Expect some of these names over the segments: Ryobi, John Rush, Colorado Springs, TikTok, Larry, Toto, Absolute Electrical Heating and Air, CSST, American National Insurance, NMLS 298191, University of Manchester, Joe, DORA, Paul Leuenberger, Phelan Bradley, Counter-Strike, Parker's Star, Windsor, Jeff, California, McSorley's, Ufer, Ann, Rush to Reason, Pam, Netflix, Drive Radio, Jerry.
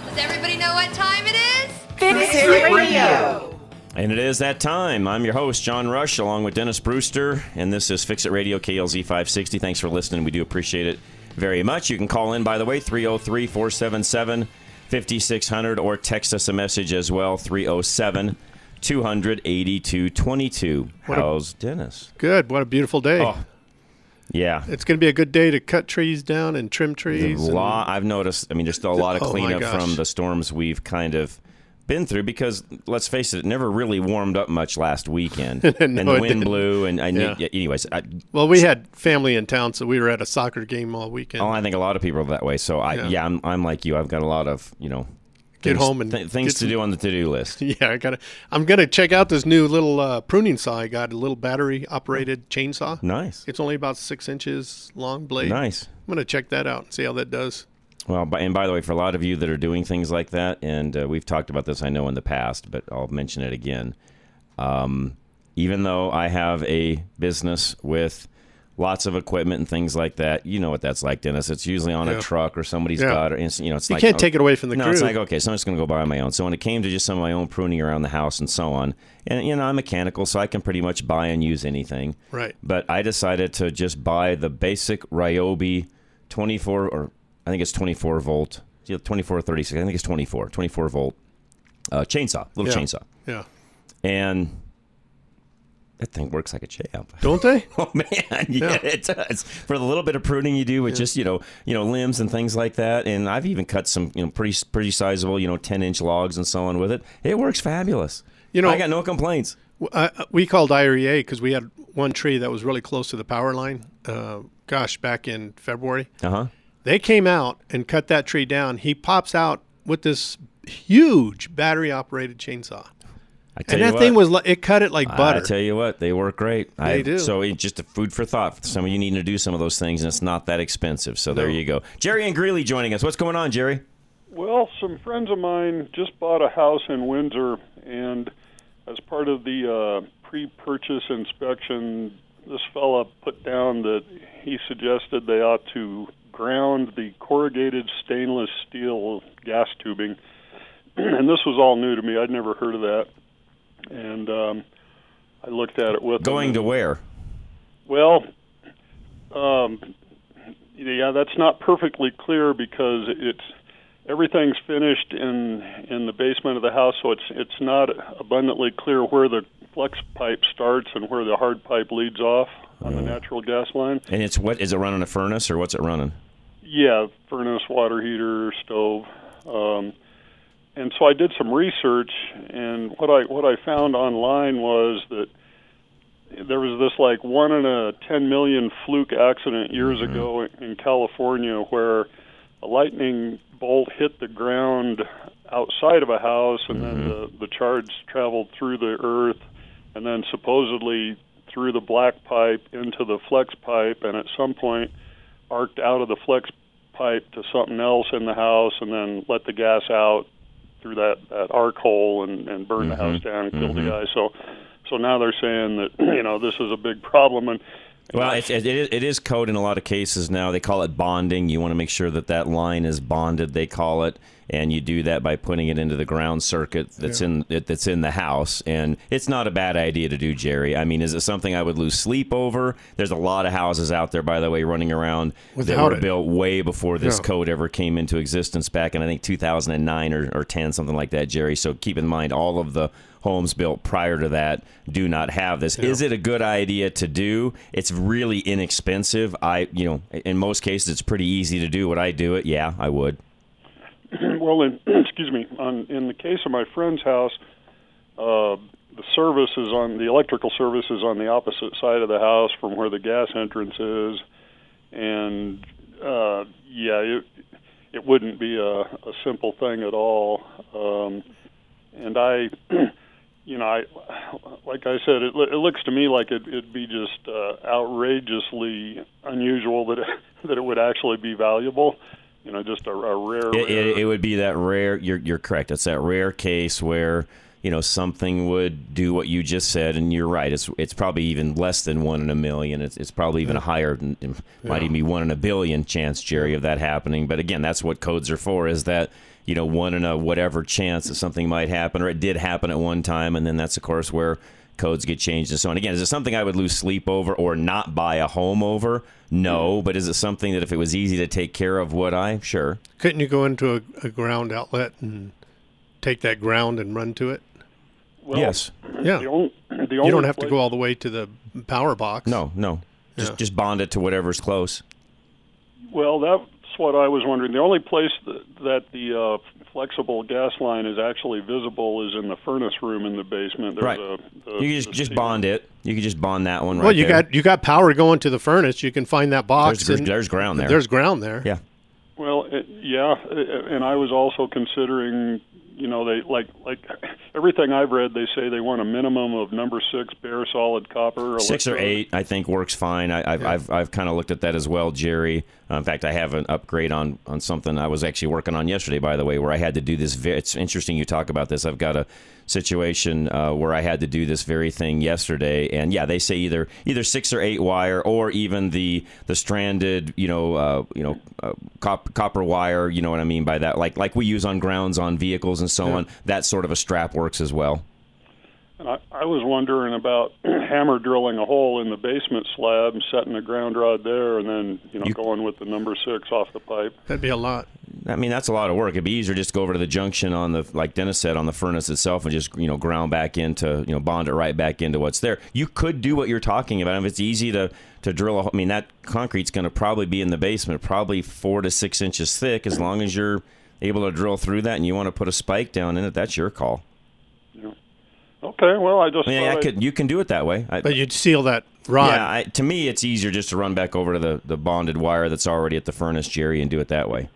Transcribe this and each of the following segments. Does everybody know what time it is? Fix It Radio. And it is that time. I'm your host, John Rush, along with Dennis Brewster, and this is Fix It Radio, KLZ 560. Thanks for listening. We do appreciate it very much. You can call in, by the way, 303-477-5600, or text us a message as well, 307-282-22. How's Dennis? Good. What a beautiful day. Oh. Yeah. It's going to be a good day to cut trees down and trim trees. I've noticed, I mean, there's still a lot of cleanup from the storms we've kind of been through because, let's face it, it never really warmed up much last weekend. And the wind blew. And anyways. We had family in town, so we were at a soccer game all weekend. Oh, I think a lot of people are that way. So, I'm like you. I've got a lot of, get home and things to do on the to-do list. Yeah, I'm gonna check out this new little pruning saw I got, a little battery-operated chainsaw. Nice. It's only about 6 inches long blade. Nice. I'm gonna check that out and see how that does. Well, and by the way, for a lot of you that are doing things like that, and we've talked about this, I know, in the past, but I'll mention it again. Even though I have a business with lots of equipment and things like that. You know what that's like, Dennis. It's usually on a truck or somebody's got it. It's like, you can't take it away from the crew. No, it's like, okay, so I'm just going to go buy my own. So when it came to just some of my own pruning around the house and so on, and, I'm mechanical, so I can pretty much buy and use anything. Right. But I decided to just buy the basic Ryobi 24, or I think it's 24 volt, 24 or 36, I think it's 24 volt chainsaw, chainsaw. Yeah. And that thing works like a champ. Don't they? Oh, man. Yeah, it does. For the little bit of pruning you do with just, limbs and things like that. And I've even cut some, pretty sizable, 10-inch logs and so on with it. It works fabulous. I got no complaints. We called IREA because we had one tree that was really close to the power line, back in February. Uh-huh. They came out and cut that tree down. He pops out with this huge battery-operated chainsaw. And that thing was, it cut it like butter. I tell you what, they work great. They do. So it's just a food for thought. Some of you need to do some of those things, and it's not that expensive. So there you go. Jerry and Greeley joining us. What's going on, Jerry? Well, some friends of mine just bought a house in Windsor, and as part of the pre-purchase inspection, this fella put down that he suggested they ought to ground the corrugated stainless steel gas tubing. And this was all new to me. I'd never heard of that. And I looked at it with going to where? Well, that's not perfectly clear because everything's finished in the basement of the house, so it's not abundantly clear where the flex pipe starts and where the hard pipe leads off on the natural gas line. And it's what is it running, a furnace or what's it running? Yeah, furnace, water heater, stove. And so I did some research, and what I found online was that there was this like 1 in 10 million fluke accident years ago in California where a lightning bolt hit the ground outside of a house, and then the charge traveled through the earth, and then supposedly through the black pipe into the flex pipe, and at some point arced out of the flex pipe to something else in the house, and then let the gas out through that arc hole and burn the house down and kill the guy. So now they're saying that, this is a big problem. And well, it is code in a lot of cases now. They call it bonding. You want to make sure that line is bonded, they call it. And you do that by putting it into the ground circuit that's in the house. And it's not a bad idea to do, Jerry. I mean, is it something I would lose sleep over? There's a lot of houses out there, by the way, running around that were built way before this code ever came into existence back in, I think, 2009 or 10, something like that, Jerry. So keep in mind, all of the homes built prior to that do not have this. Is it a good idea to do? It's really inexpensive. In most cases, it's pretty easy to do. Would I do it? Yeah, I would. Well, in the case of my friend's house, the electrical service is on the opposite side of the house from where the gas entrance is, and it wouldn't be a simple thing at all. And I like I said, it looks to me like it'd be just outrageously unusual that it would actually be valuable. You know, just a rare. It would be that rare. You're correct. It's that rare case where, you know, something would do what you just said, and you're right. It's probably even less than 1 in a million. It's probably even a higher, might even be 1 in a billion chance, Jerry, of that happening. But again, that's what codes are for, is that, you know, 1 in a whatever chance that something might happen, or it did happen at one time, and then that's, of course, where codes get changed and so on. Again, is it something I would lose sleep over or not buy a home over? No, but is it something that if it was easy to take care of, would I? Sure. Couldn't you go into a ground outlet and take that ground and run to it? Well, yes. Yeah. You don't have to go all the way to the power box. No. Just bond it to whatever's close. Well, that's what I was wondering. The only place that the flexible gas line is actually visible is in the furnace room in the basement. There's right. You can just bond it. You can just bond that one right there. Well, you got power going to the furnace. You can find that box. There's ground there. There's ground there. Yeah. Well, and I was also considering, you know, they like everything I've read, they say they want a minimum of number 6 bare solid copper. 6 or 8, I think, works fine. I've kind of looked at that as well, Jerry. In fact, I have an upgrade on something I was actually working on yesterday, by the way, where I had to do this. It's interesting you talk about this. I've got a situation where I had to do this very thing yesterday, and yeah, they say either 6 or 8 wire, or even the stranded, copper wire. You know what I mean by that? Like we use on grounds on vehicles and so on. That sort of a strap works as well. And I was wondering about hammer drilling a hole in the basement slab and setting a ground rod there, and then going with the number 6 off the pipe. That'd be a lot. I mean, that's a lot of work. It'd be easier just to go over to the junction on the, like Dennis said, on the furnace itself, and just ground back into, bond it right back into what's there. You could do what you're talking about. If it's easy to drill a hole, I mean, that concrete's going to probably be in the basement, probably 4 to 6 inches thick. As long as you're able to drill through that, and you want to put a spike down in it, that's your call. Yeah. Okay, well, you can do it that way. But you'd seal that rod. Yeah, to me, it's easier just to run back over to the bonded wire that's already at the furnace, Jerry, and do it that way.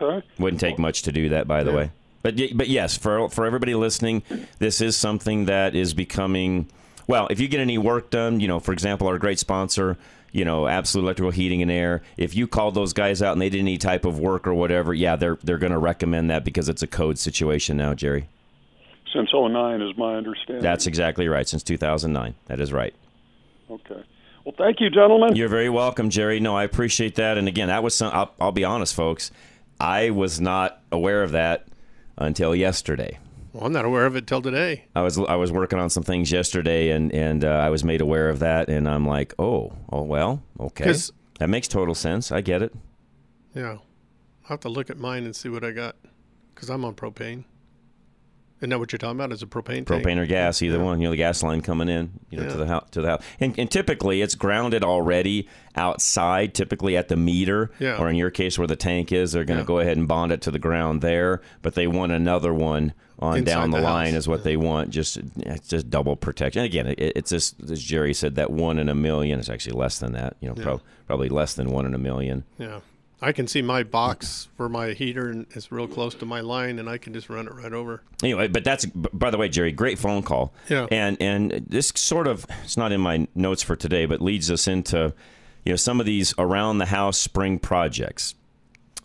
Okay. Wouldn't take much to do that, by the way. But yes, for everybody listening, this is something that is becoming, well, if you get any work done, for example, our great sponsor, Absolute Electrical Heating and Air, if you called those guys out and they did any type of work or whatever, they're going to recommend that because it's a code situation now, Jerry. Since 2009 is my understanding. That's exactly right. Since 2009. That is right. Okay. Well, thank you, gentlemen. You're very welcome, Jerry. No, I appreciate that. And again, that was I'll be honest, folks. I was not aware of that until yesterday. Well, I'm not aware of it till today. I was working on some things yesterday, and I was made aware of that, and I'm like, oh well, okay. That makes total sense. I get it. Yeah. I'll have to look at mine and see what I got, because I'm on propane. Isn't that what you're talking about? Is a propane tank? Propane or gas, either one. The gas line coming in, to the house. And typically, it's grounded already outside, typically at the meter, or in your case where the tank is. They're going to go ahead and bond it to the ground there, but they want another one on inside down the line house. Is what they want. It's just double protection. And again, it's just, as Jerry said, that 1 in a million is actually less than that. Probably less than 1 in a million. Yeah. I can see my box for my heater, and it's real close to my line, and I can just run it right over. Anyway, but that's, by the way, Jerry, great phone call. Yeah. And this sort of, it's not in my notes for today, but leads us into, some of these around the house spring projects.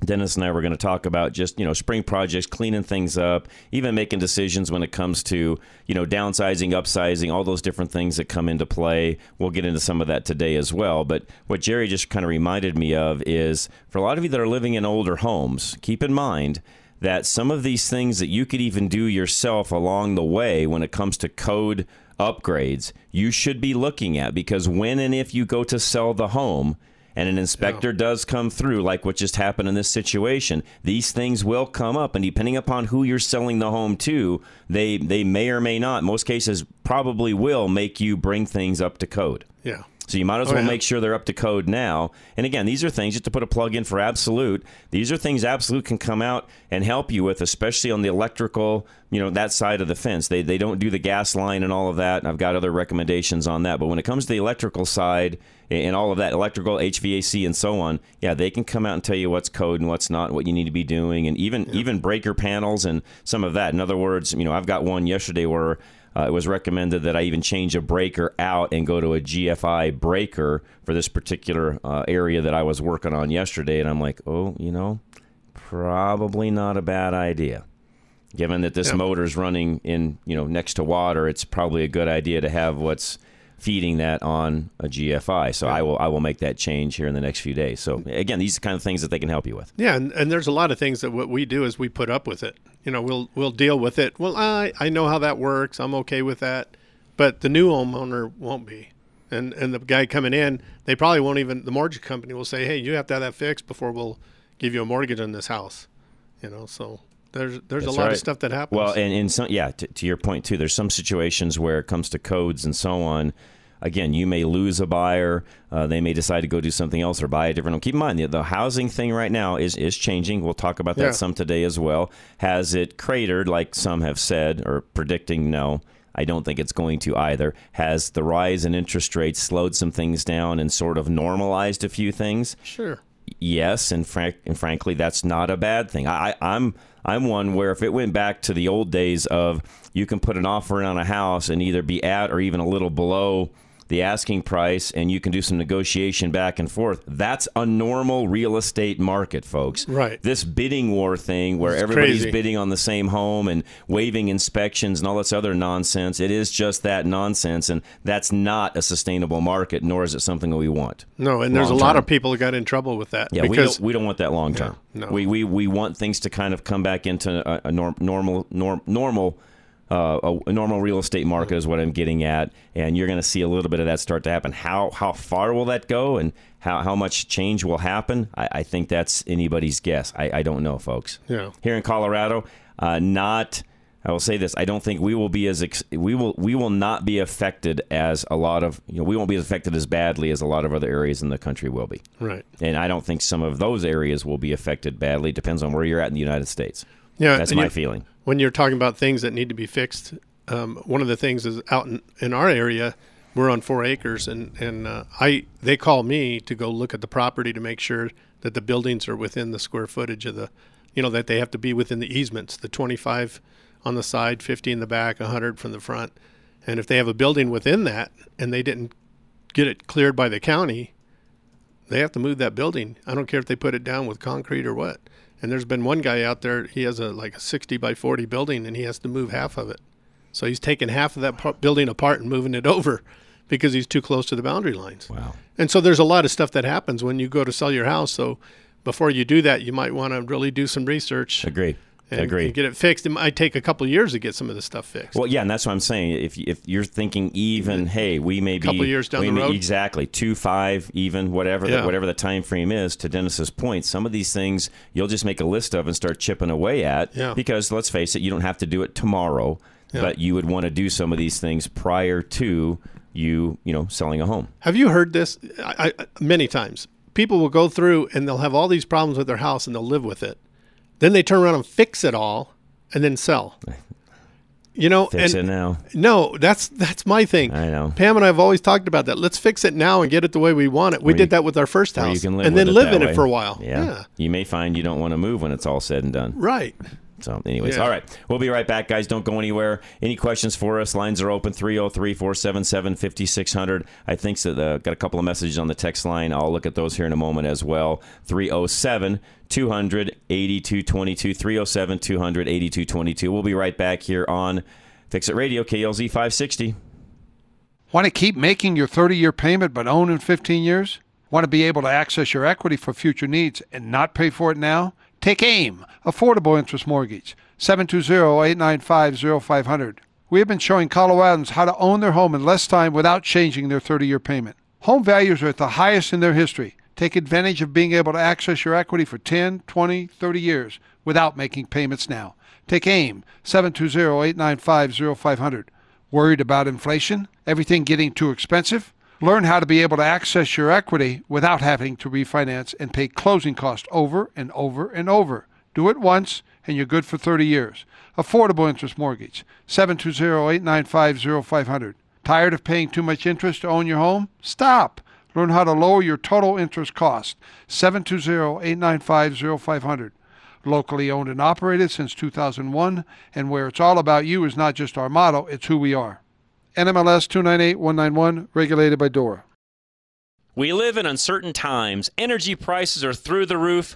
Dennis and I were going to talk about just, spring projects, cleaning things up, even making decisions when it comes to, downsizing, upsizing, all those different things that come into play. We'll get into some of that today as well. But what Jerry just kind of reminded me of is, for a lot of you that are living in older homes, keep in mind that some of these things that you could even do yourself along the way when it comes to code upgrades, you should be looking at, because when and if you go to sell the home, and an inspector does come through, like what just happened in this situation, these things will come up, and depending upon who you're selling the home to, they may or may not, in most cases, probably will make you bring things up to code. Yeah. So you might as well make sure they're up to code now. And again, these are things, just to put a plug in for Absolute, these are things Absolute can come out and help you with, especially on the electrical, that side of the fence. They don't do the gas line and all of that. And I've got other recommendations on that. But when it comes to the electrical side and all of that, electrical, HVAC, and so on, they can come out and tell you what's code and what's not, what you need to be doing, and even breaker panels and some of that. In other words, I've got one yesterday where It was recommended that I even change a breaker out and go to a GFI breaker for this particular area that I was working on yesterday. And I'm like, oh, you know, probably not a bad idea. Given that this motor's running in, you know, next to water, it's probably a good idea to have what's feeding that on a GFI. So I will make that change here in the next few days. So again, these are the kind of things that they can help you with. Yeah, and there's a lot of things that what we do is we put up with it. You know, we'll deal with it. Well, I know how that works. I'm okay with that. But the new homeowner won't be. And the guy coming in, they probably won't even, the mortgage company will say, hey, you have to have that fixed before we'll give you a mortgage on this house. You know, so There's a lot of stuff that happens. Well, and in some, to your point, too, there's some situations where it comes to codes and so on. Again, you may lose a buyer. They may decide to go do something else or buy a different one. Keep in mind, the housing thing right now is changing. We'll talk about that some today as well. Has it cratered, like some have said, or predicting? No, I don't think it's going to either. Has the rise in interest rates slowed some things down and sort of normalized a few things? Sure. Yes, and frankly, that's not a bad thing. I'm one where if it went back to the old days of you can put an offer in on a house and either be at or even a little below the asking price, and you can do some negotiation back and forth, that's a normal real estate market, folks. Right. This bidding war thing where everybody's bidding on the same home and waiving inspections and all this other nonsense, it is just that nonsense, and that's not a sustainable market, nor is it something that we want. No, and there's a lot of people that got in trouble with that. Yeah, because we don't want that long term. Yeah, no. We want things to kind of come back into a normal real estate market is what I'm getting at, and you're going to see a little bit of that start to happen. How far will that go, and how much change will happen? I think that's anybody's guess. I don't know, folks. Yeah. Here in Colorado, I will say this: I don't think we will be as we will not be affected as a lot of we won't be affected as badly as a lot of other areas in the country will be. Right. And I don't think some of those areas will be affected badly. Depends on where you're at in the United States. Yeah, that's my feeling. When you're talking about things that need to be fixed, one of the things is out in our area, we're on 4 acres, and they call me to go look at the property to make sure that the buildings are within the square footage of the, that they have to be within the easements, the 25 on the side, 50 in the back, 100 from the front. And if they have a building within that and they didn't get it cleared by the county, they have to move that building. I don't care if they put it down with concrete or what. And there's been one guy out there, he has a 60 by 40 building, and he has to move half of it. So he's taking half of that building apart and moving it over because he's too close to the boundary lines. Wow. And so there's a lot of stuff that happens when you go to sell your house. So before you do that, you might want to really do some research. Agreed. And get it fixed. It might take a couple of years to get some of this stuff fixed. Well, yeah, and that's what I'm saying. If you're thinking even, hey, we may be a couple of years down the road, exactly 2, 5, even whatever the time frame is. To Dennis's point, some of these things you'll just make a list of and start chipping away at. Yeah. Because let's face it, you don't have to do it tomorrow, but you would want to do some of these things prior to you selling a home. Have you heard this many times? People will go through and they'll have all these problems with their house and they'll live with it. Then they turn around and fix it all and then sell. Fix it now. No, that's my thing. I know. Pam and I have always talked about that. Let's fix it now and get it the way we want it. We did that with our first house and then live in it for a while. Yeah. You may find you don't want to move when it's all said and done. Right. So anyways, all right. We'll be right back, guys. Don't go anywhere. Any questions for us? Lines are open, 303-477-5600. I think so. Got a couple of messages on the text line. I'll look at those here in a moment as well. 307-200-8222. 307-200-8222. We'll be right back here on Fix It Radio, KLZ 560. Want to keep making your 30-year payment but own in 15 years? Want to be able to access your equity for future needs and not pay for it now? Take AIM, Affordable Interest Mortgage, 720-895-0500. We have been showing Coloradans how to own their home in less time without changing their 30-year payment. Home values are at the highest in their history. Take advantage of being able to access your equity for 10, 20, 30 years without making payments now. Take AIM, 720-895-0500. Worried about inflation? Everything getting too expensive? Learn how to be able to access your equity without having to refinance and pay closing costs over and over and over. Do it once, and you're good for 30 years. Affordable Interest Mortgage, 720-895-0500. Tired of paying too much interest to own your home? Stop. Learn how to lower your total interest cost, 720-895-0500. locally owned and operated since 2001, and where it's all about you is not just our motto, it's who we are. NMLS 298191, regulated by DORA. We live in uncertain times. Energy prices are through the roof,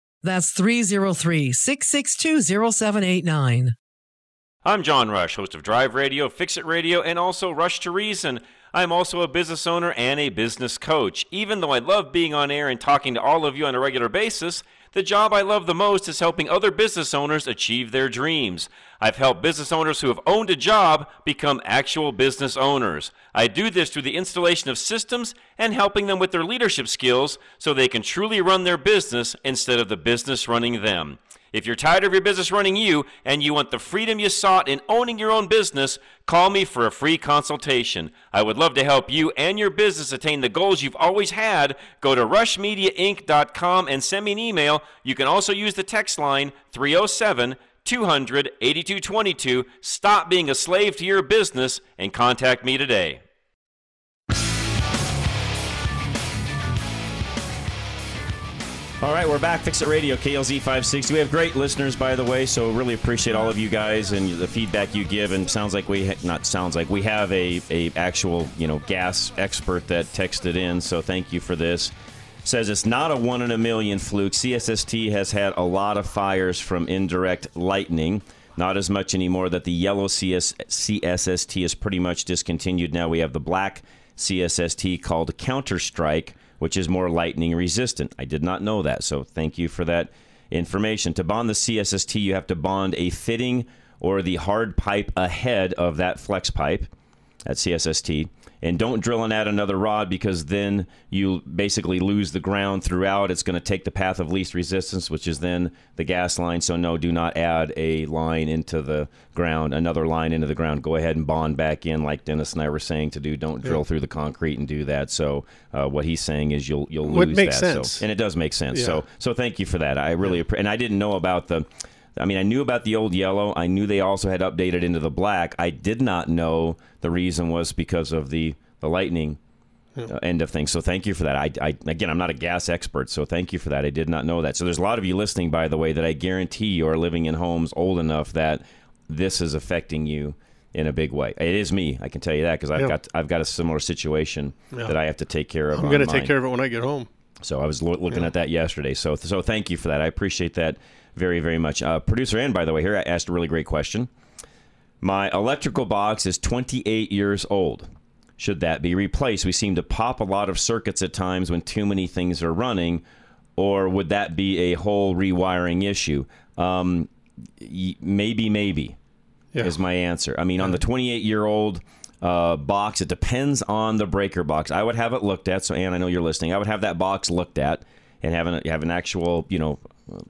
That's 303-662-0789. I'm John Rush, host of Drive Radio, Fix It Radio, and also Rush to Reason. I'm also a business owner and a business coach. Even though I love being on air and talking to all of you on a regular basis, the job I love the most is helping other business owners achieve their dreams. I've helped business owners who have owned a job become actual business owners. I do this through the installation of systems and helping them with their leadership skills so they can truly run their business instead of the business running them. If you're tired of your business running you and you want the freedom you sought in owning your own business, call me for a free consultation. I would love to help you and your business attain the goals you've always had. Go to RushMediaInc.com and send me an email. You can also use the text line 307-200-8222. Stop being a slave to your business and contact me today. All right, we're back. Fix It Radio, KLZ 560. We have great listeners, by the way, so really appreciate all of you guys and the feedback you give. And we have a actual, gas expert that texted in, so thank you for this. Says it's not a one in a million fluke. CSST has had a lot of fires from indirect lightning. Not as much anymore. That the yellow CSST is pretty much discontinued now. We have the black CSST called Counter-Strike, which is more lightning resistant. I did not know that, so thank you for that information. To bond the CSST, you have to bond a fitting or the hard pipe ahead of that flex pipe, that CSST, and don't drill and add another rod because then you basically lose the ground throughout. It's going to take the path of least resistance, which is then the gas line, so no, do not add another line into the ground. Go ahead and bond back in like Dennis and I were saying to do. Don't drill through the concrete and do that. So what he's saying is you'll lose that. It makes sense. So, and it does make sense. Yeah. So thank you for that. I really and I didn't know about I knew about the old yellow. I knew they also had updated into the black. I did not know the reason was because of the lightning end of things. So thank you for that. Again, I'm not a gas expert, so thank you for that. I did not know that. So there's a lot of you listening, by the way, that I guarantee you are living in homes old enough that this is affecting you in a big way. It is me. I can tell you that because I've got a similar situation that I have to take care of. I'm going to take care of it when I get home. So I was looking at that yesterday. So thank you for that. I appreciate that very, very much. Producer Ann, by the way, here asked a really great question. My electrical box is 28 years old. Should that be replaced? We seem to pop a lot of circuits at times when too many things are running, or would that be a whole rewiring issue? Maybe yeah. is my answer. I mean, on the 28-year-old box, it depends on the breaker box. I would have it looked at. So, Ann, I know you're listening. I would have that box looked at and have an actual, you know,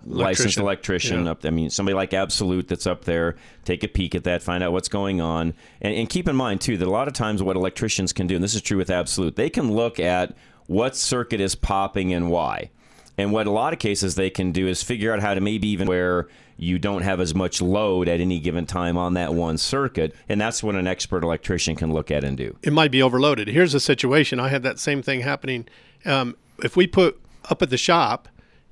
licensed electrician up there. I mean, somebody like Absolute that's up there. Take a peek at that, find out what's going on. And keep in mind, too, that a lot of times what electricians can do, and this is true with Absolute, they can look at what circuit is popping and why. And what a lot of cases they can do is figure out how to maybe even where you don't have as much load at any given time on that one circuit. And that's what an expert electrician can look at and do. It might be overloaded. Here's a situation. I had that same thing happening. If we put up at the shop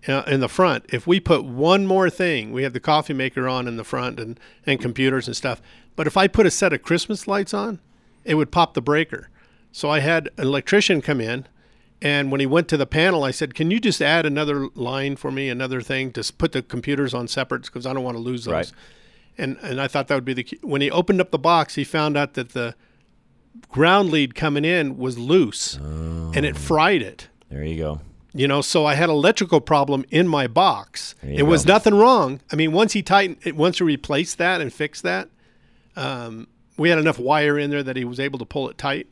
in the front, if we put one more thing, we have the coffee maker on in the front and computers and stuff. But if I put a set of Christmas lights on, it would pop the breaker. So I had an electrician come in. And when he went to the panel, I said, can you just add another line for me, another thing, to put the computers on separate because I don't want to lose those. Right. And I thought that would be the key. When he opened up the box, he found out that the ground lead coming in was loose, and it fried it. There you go. You know, so I had an electrical problem in my box. It was nothing wrong. I mean, once he replaced that and fixed that, we had enough wire in there that he was able to pull it tight,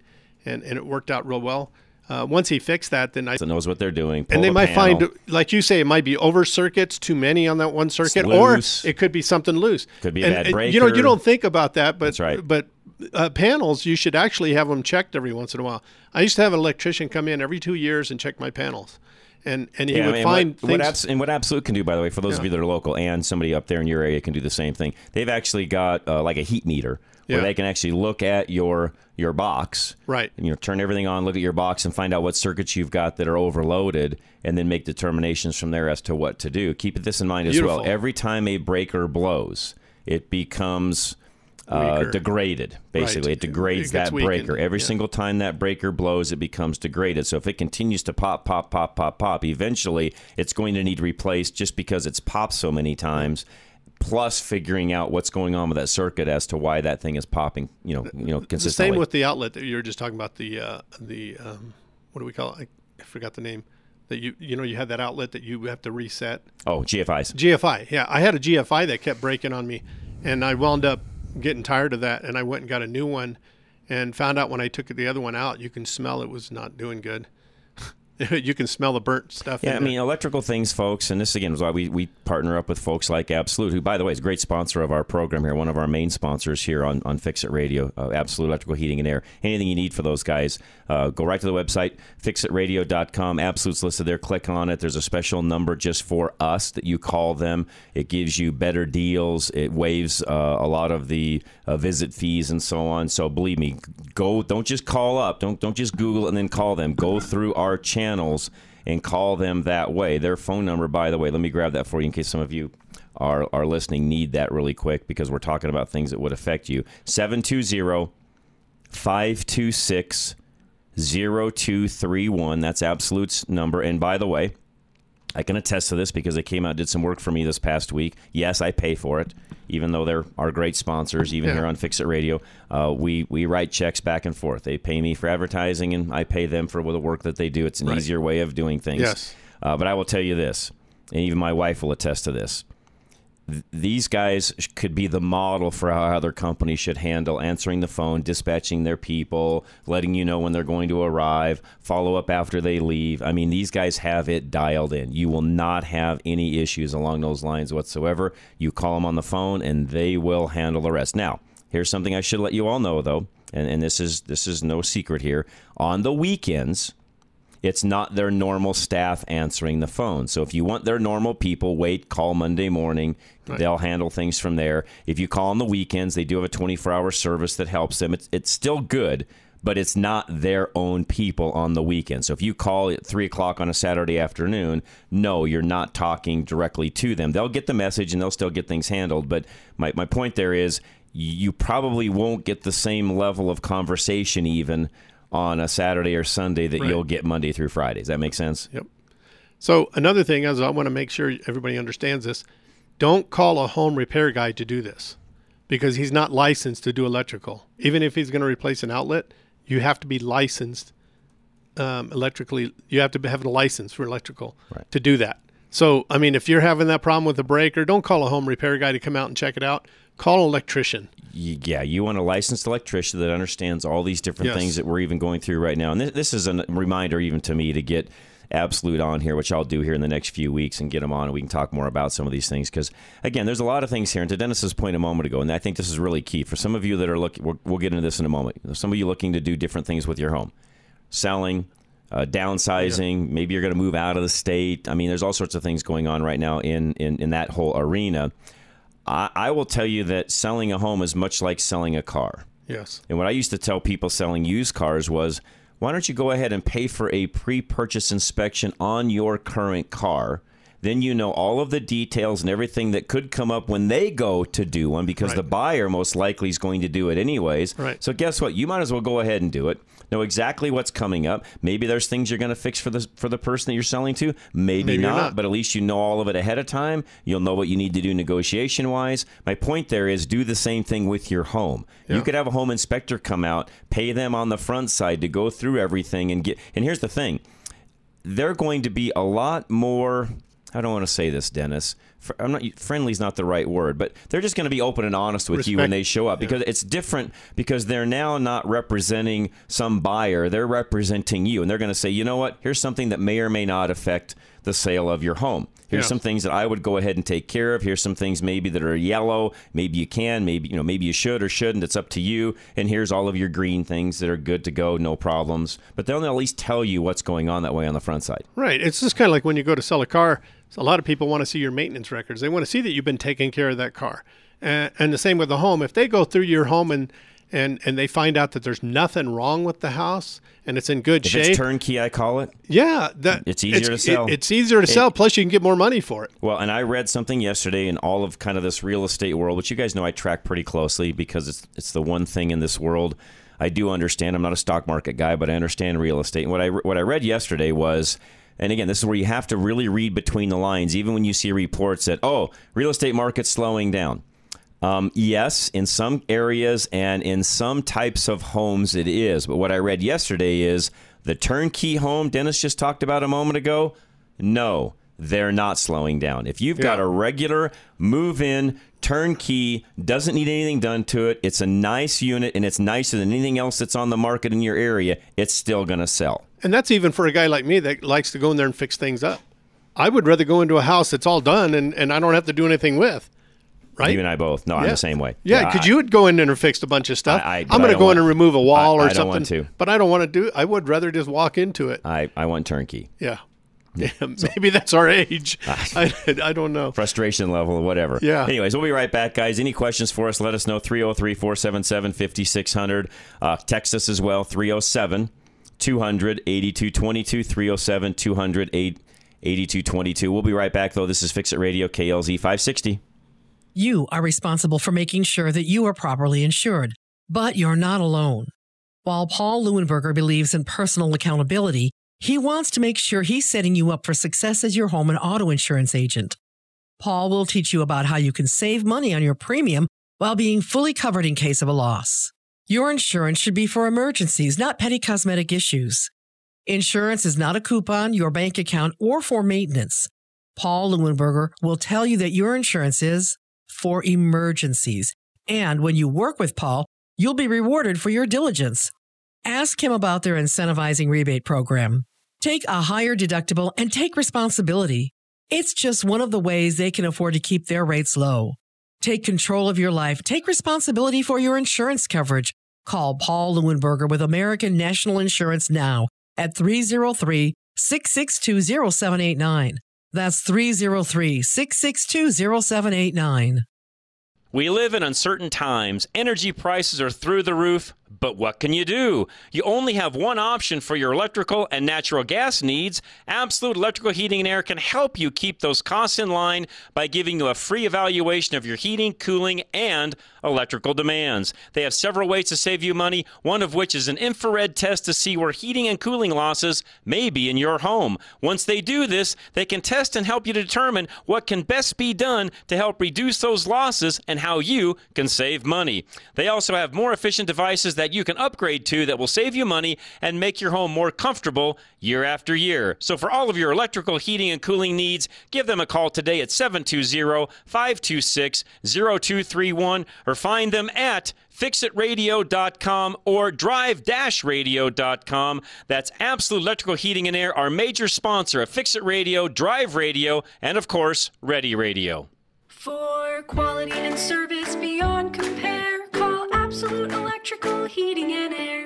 and it worked out real well. Once he fixed that, then I knows what they're doing. And they might find, like you say, it might be over circuits, too many on that one circuit, or it could be something loose. Could be a bad breaker. You know, you don't think about that, but that's right. But panels, you should actually have them checked every once in a while. I used to have an electrician come in every 2 years and check my panels, and he would find things. What Absolute can do, by the way, for those of you that are local, and somebody up there in your area can do the same thing. They've actually got like a heat meter. Where they can actually look at your box, right? And, you know, turn everything on, look at your box, and find out what circuits you've got that are overloaded, and then make determinations from there as to what to do. Keep this in mind as well. Every time a breaker blows, it becomes degraded. Basically, right. It degrades that breaker. Every single time that breaker blows, it becomes degraded. So if it continues to pop, eventually it's going to need replaced just because it's popped so many times. Plus, figuring out what's going on with that circuit as to why that thing is popping, you know, consistently. The same with the outlet that you were just talking about. The what do we call it? I forgot the name. That you had that outlet that you have to reset. Oh, GFIs. GFI. Yeah, I had a GFI that kept breaking on me, and I wound up getting tired of that, and I went and got a new one, and found out when I took the other one out, you can smell it was not doing good. You can smell the burnt stuff. Yeah, I mean, electrical things, folks, and this, again, is why we partner up with folks like Absolute, who, by the way, is a great sponsor of our program here, one of our main sponsors here on Fix It Radio, Absolute Electrical Heating and Air. Anything you need for those guys, go right to the website, fixitradio.com. Absolute's listed there. Click on it. There's a special number just for us that you call them. It gives you better deals. It waives a lot of the visit fees and so on. So, believe me, go. Don't just call up. Don't just Google and then call them. Go through our channels and call them that way. Their phone number, by the way, let me grab that for you in case some of you are listening need that really quick, because we're talking about things that would affect you. 720-526-0231. That's Absolute's number. And by the way, I can attest to this because they came out and did some work for me this past week. Yes, I pay for it, even though they're our great sponsors, even here on Fix It Radio. We write checks back and forth. They pay me for advertising, and I pay them for the work that they do. It's an easier way of doing things. Yes. But I will tell you this, and even my wife will attest to this. These guys could be the model for how other companies should handle answering the phone, dispatching their people, letting you know when they're going to arrive, follow up after they leave. I mean, these guys have it dialed in. You will not have any issues along those lines whatsoever. You call them on the phone, and they will handle the rest. Now, here's something I should let you all know, though, and this is no secret here. On the weekends, it's not their normal staff answering the phone. So if you want their normal people, call Monday morning. Right. They'll handle things from there. If you call on the weekends, they do have a 24-hour service that helps them. It's still good, but it's not their own people on the weekend. So if you call at 3 o'clock on a Saturday afternoon, no, you're not talking directly to them. They'll get the message, and they'll still get things handled. But my point there is you probably won't get the same level of conversation even on a Saturday or Sunday that you'll get Monday through Friday. Does that make sense? Yep. So another thing is, I want to make sure everybody understands this. Don't call a home repair guy to do this, because he's not licensed to do electrical. Even if he's going to replace an outlet, you have to be licensed electrically. You have to have a license for electrical to do that. So, I mean, if you're having that problem with a breaker, don't call a home repair guy to come out and check it out. Call an electrician. Yeah, you want a licensed electrician that understands all these different things that we're even going through right now. And this is a reminder even to me to get Absolute on here, which I'll do here in the next few weeks and get them on, and we can talk more about some of these things. Because, again, there's a lot of things here. And to Dennis's point a moment ago, and I think this is really key. For some of you that are looking, we'll get into this in a moment. Some of you looking to do different things with your home. Selling, downsizing, maybe you're going to move out of the state. I mean, there's all sorts of things going on right now in that whole arena. I will tell you that selling a home is much like selling a car. Yes. And what I used to tell people selling used cars was, why don't you go ahead and pay for a pre-purchase inspection on your current car? Then you know all of the details and everything that could come up when they go to do one, because the buyer most likely is going to do it anyways. So guess what? You might as well go ahead and do it. Know exactly what's coming up. Maybe there's things you're going to fix for the person that you're selling to. Maybe not, but at least you know all of it ahead of time. You'll know what you need to do negotiation-wise. My point there is do the same thing with your home. Yeah. You could have a home inspector come out, pay them on the front side to go through everything and get. And here's the thing. They're going to be a lot more, I don't want to say this, Dennis. I'm not, friendly's not the right word, but they're just going to be open and honest with you when they show up, because it's different, because they're now not representing some buyer. They're representing you, and they're going to say, you know what? Here's something that may or may not affect the sale of your home. Here's some things that I would go ahead and take care of. Here's some things maybe that are yellow. Maybe you can, maybe you should or shouldn't. It's up to you. And here's all of your green things that are good to go, no problems. But they'll at least tell you what's going on that way on the front side. Right. It's just kind of like when you go to sell a car. So a lot of people want to see your maintenance records. They want to see that you've been taking care of that car. And the same with the home. If they go through your home and they find out that there's nothing wrong with the house and it's in good shape. It's turnkey, I call it. Yeah. It's easier to sell. It's easier to sell. Plus, you can get more money for it. Well, and I read something yesterday in all of kind of this real estate world, which you guys know I track pretty closely, because it's the one thing in this world I do understand. I'm not a stock market guy, but I understand real estate. And what I read yesterday was, and again, this is where you have to really read between the lines, even when you see reports that, oh, real estate market's slowing down. Yes, in some areas and in some types of homes it is. But what I read yesterday is the turnkey home Dennis just talked about a moment ago, no, they're not slowing down. If you've got a regular move-in, turnkey, doesn't need anything done to it, it's a nice unit, and it's nicer than anything else that's on the market in your area, it's still going to sell. And that's even for a guy like me that likes to go in there and fix things up. I would rather go into a house that's all done and I don't have to do anything with. Right? You and I both. No, I'm the same way. Yeah, because you would go in and fix a bunch of stuff. I'm going to go in and remove a wall or something. I don't want to. But I don't want to do it. I would rather just walk into it. I want turnkey. Yeah. Maybe that's our age. I don't know. Frustration level or whatever. Yeah. Anyways, we'll be right back, guys. Any questions for us, let us know. 303-477-5600. Text us as well, 307-200-8222, 307-200-8222. We'll be right back, though. This is Fix It Radio, KLZ 560. You are responsible for making sure that you are properly insured, but you're not alone. While Paul Leuenberger believes in personal accountability, he wants to make sure he's setting you up for success as your home and auto insurance agent. Paul will teach you about how you can save money on your premium while being fully covered in case of a loss. Your insurance should be for emergencies, not petty cosmetic issues. Insurance is not a coupon, your bank account, or for maintenance. Paul Leuenberger will tell you that your insurance is for emergencies. And when you work with Paul, you'll be rewarded for your diligence. Ask him about their incentivizing rebate program. Take a higher deductible and take responsibility. It's just one of the ways they can afford to keep their rates low. Take control of your life. Take responsibility for your insurance coverage. Call Paul Leuenberger with American National Insurance now at 303-662-0789. That's 303-662-0789. We live in uncertain times. Energy prices are through the roof, but what can you do? You only have one option for your electrical and natural gas needs. Absolute Electrical Heating and Air can help you keep those costs in line by giving you a free evaluation of your heating, cooling, and electrical demands. They have several ways to save you money, one of which is an infrared test to see where heating and cooling losses may be in your home. Once they do this, they can test and help you determine what can best be done to help reduce those losses and how you can save money. They also have more efficient devices that you can upgrade to that will save you money and make your home more comfortable year after year. So for all of your electrical, heating, and cooling needs, give them a call today at 720-526-0231 or find them at fixitradio.com or drive-radio.com. That's Absolute Electrical Heating and Air, our major sponsor of Fix It Radio, Drive Radio, and of course, Ready Radio. For quality and service beyond compare, call Absolute Electrical Heating and Air.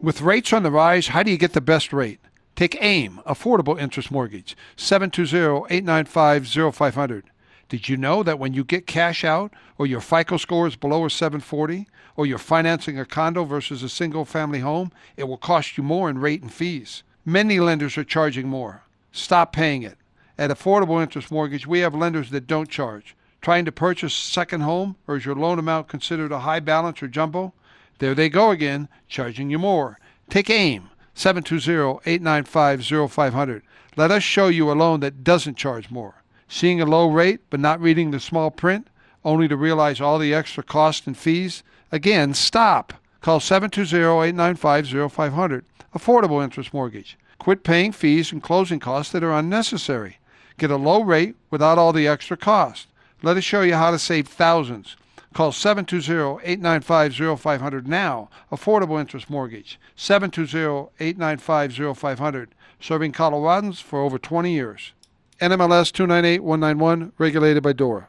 With rates on the rise, how do you get the best rate? Take AIM, Affordable Interest Mortgage, 720-895-0500. Did you know that when you get cash out, or your FICO score is below a 740, or you're financing a condo versus a single-family home, it will cost you more in rate and fees? Many lenders are charging more. Stop paying it. At Affordable Interest Mortgage, we have lenders that don't charge. Trying to purchase a second home, or is your loan amount considered a high balance or jumbo? There they go again, charging you more. Take AIM, 720-895-0500. Let us show you a loan that doesn't charge more. Seeing a low rate but not reading the small print, only to realize all the extra costs and fees? Again, stop. Call 720-895-0500. Affordable Interest Mortgage. Quit paying fees and closing costs that are unnecessary. Get a low rate without all the extra cost. Let us show you how to save thousands. Call 720-895-0500 now. Affordable Interest Mortgage. 720-895-0500. Serving Coloradans for over 20 years. NMLS 298191, regulated by DORA.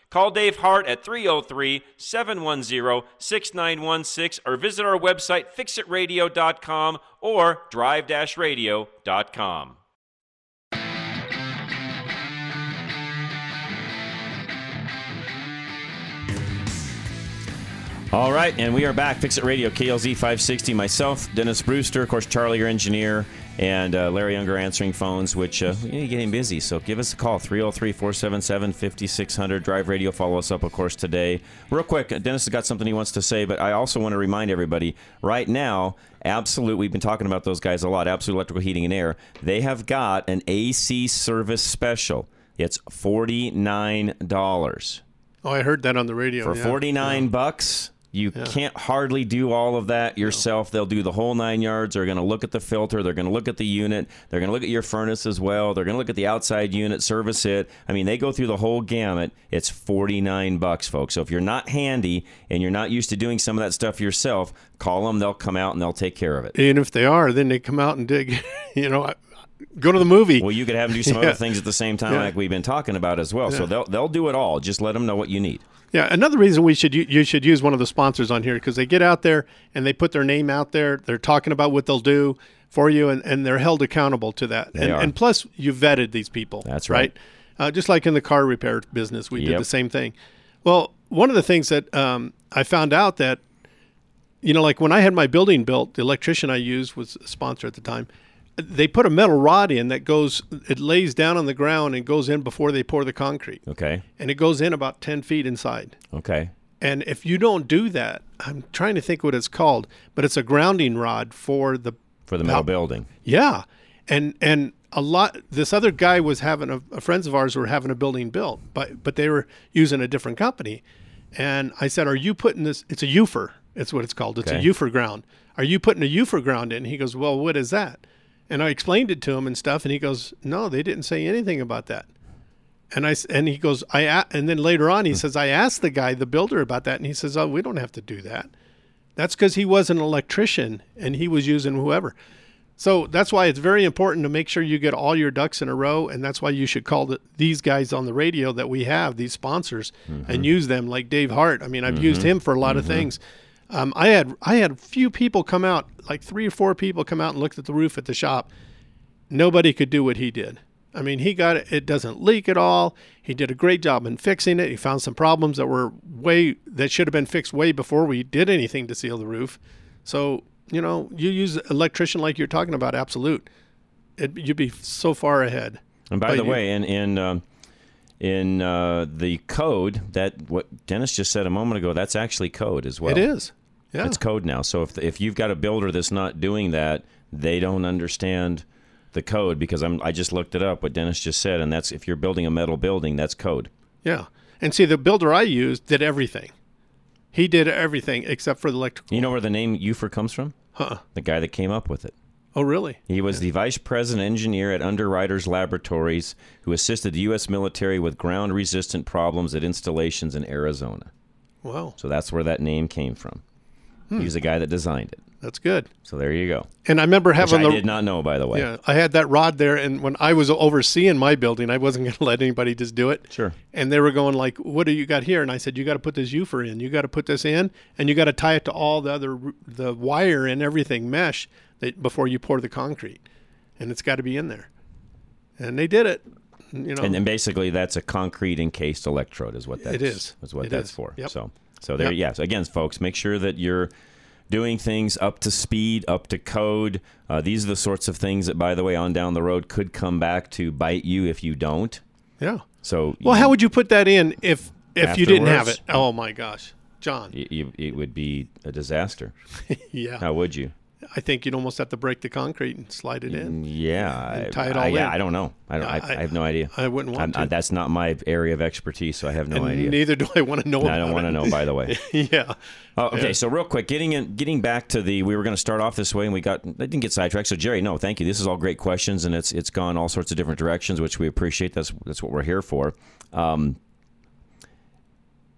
Call Dave Hart at 303-710-6916 or visit our website, fixitradio.com or drive-radio.com. All right, and we are back. Fix It Radio, KLZ 560. Myself, Dennis Brewster, of course, Charlie, your engineer, and Larry Unger answering phones, which you're getting busy. So give us a call, 303-477-5600. Drive Radio, follow us up, of course, today. Real quick, Dennis has got something he wants to say, but I also want to remind everybody right now, Absolute, we've been talking about those guys a lot, Absolute Electrical Heating and Air. They have got an AC service special. It's $49. Oh, I heard that on the radio. For $49. You can't hardly do all of that yourself. No. They'll do the whole 9 yards. They're going to look at the filter. They're going to look at the unit. They're going to look at your furnace as well. They're going to look at the outside unit, service it. I mean, they go through the whole gamut. It's $49, folks. So if you're not handy and you're not used to doing some of that stuff yourself, call them. They'll come out and they'll take care of it. And if they are, then they come out and dig, you know, go to the movie. Well, you could have them do some other things at the same time like we've been talking about as well. So they'll do it all. Just let them know what you need. Yeah, another reason we should you should use one of the sponsors on here because they get out there and they put their name out there. They're talking about what they'll do for you, and they're held accountable to that. And plus, you vetted these people. That's right. Just like in the car repair business, we did the same thing. Well, one of the things that I found out that, you know, like when I had my building built, the electrician I used was a sponsor at the time. They put a metal rod in that goes, it lays down on the ground and goes in before they pour the concrete. Okay. And it goes in about 10 feet inside. Okay. And if you don't do that, I'm trying to think what it's called, but it's a grounding rod for the metal building. Yeah. And a lot, this other guy was having, friends of ours were having a building built, but they were using a different company. And I said, are you putting this, it's a Ufer, it's what it's called. It's a Ufer ground. Are you putting a Ufer ground in? He goes, well, what is that? And I explained it to him and stuff, and he goes, no, they didn't say anything about that. And he goes, and then later on he says, I asked the guy, the builder, about that, and he says, oh, we don't have to do that. That's because he was an electrician and he was using whoever. So that's why it's very important to make sure you get all your ducks in a row, and that's why you should call these guys on the radio that we have, these sponsors, and use them, like Dave Hart. I mean, I've used him for a lot of things. I had few people come out, like 3 or 4 people come out and looked at the roof at the shop. Nobody could do what he did. I mean, he got it. It doesn't leak at all. He did a great job in fixing it. He found some problems that were that should have been fixed way before we did anything to seal the roof. So, you know, you use electrician like you're talking about, Absolute. You'd be so far ahead. And by the way, in the code that what Dennis just said a moment ago, that's actually code as well. It is. Yeah. It's code now. So if you've got a builder that's not doing that, they don't understand the code, because I just looked it up, what Dennis just said, and that's if you're building a metal building, that's code. Yeah. And see, the builder I used did everything. He did everything except for the electrical. You know where the name Ufer comes from? Huh. The guy that came up with it. Oh, really? He was the vice president engineer at Underwriters Laboratories, who assisted the U.S. military with ground-resistant problems at installations in Arizona. Wow. So that's where that name came from. He was the guy that designed it. That's good. So there you go. And I remember having I did not know, by the way. Yeah, I had that rod there, and when I was overseeing my building, I wasn't going to let anybody just do it. Sure. And they were going like, what do you got here? And I said, you got to put this Ufer in. You got to put this in, and you got to tie it to all the wire and everything mesh before you pour the concrete. And it's got to be in there. And they did it. You know. And basically, that's a concrete-encased electrode is what that is. It is. Is what that's for. Yep. So there, yeah. So again, folks, make sure that you're doing things up to speed, up to code. These are the sorts of things that, by the way, on down the road could come back to bite you if you don't. Yeah. So, well, how would you put that in if you didn't have it? Oh my gosh, John, it would be a disaster. Yeah. How would you? I think you'd almost have to break the concrete and slide it in. Yeah. And tie it all in. Yeah, I don't know. I have no idea. I wouldn't want to. That's not my area of expertise, so I have no idea. Neither do I want to know about it. I don't want to know, by the way. Yeah. Okay, yeah. So real quick, getting back to we were going to start off this way, and I didn't get sidetracked. So, Jerry, no, thank you. This is all great questions, and it's gone all sorts of different directions, which we appreciate. That's what we're here for.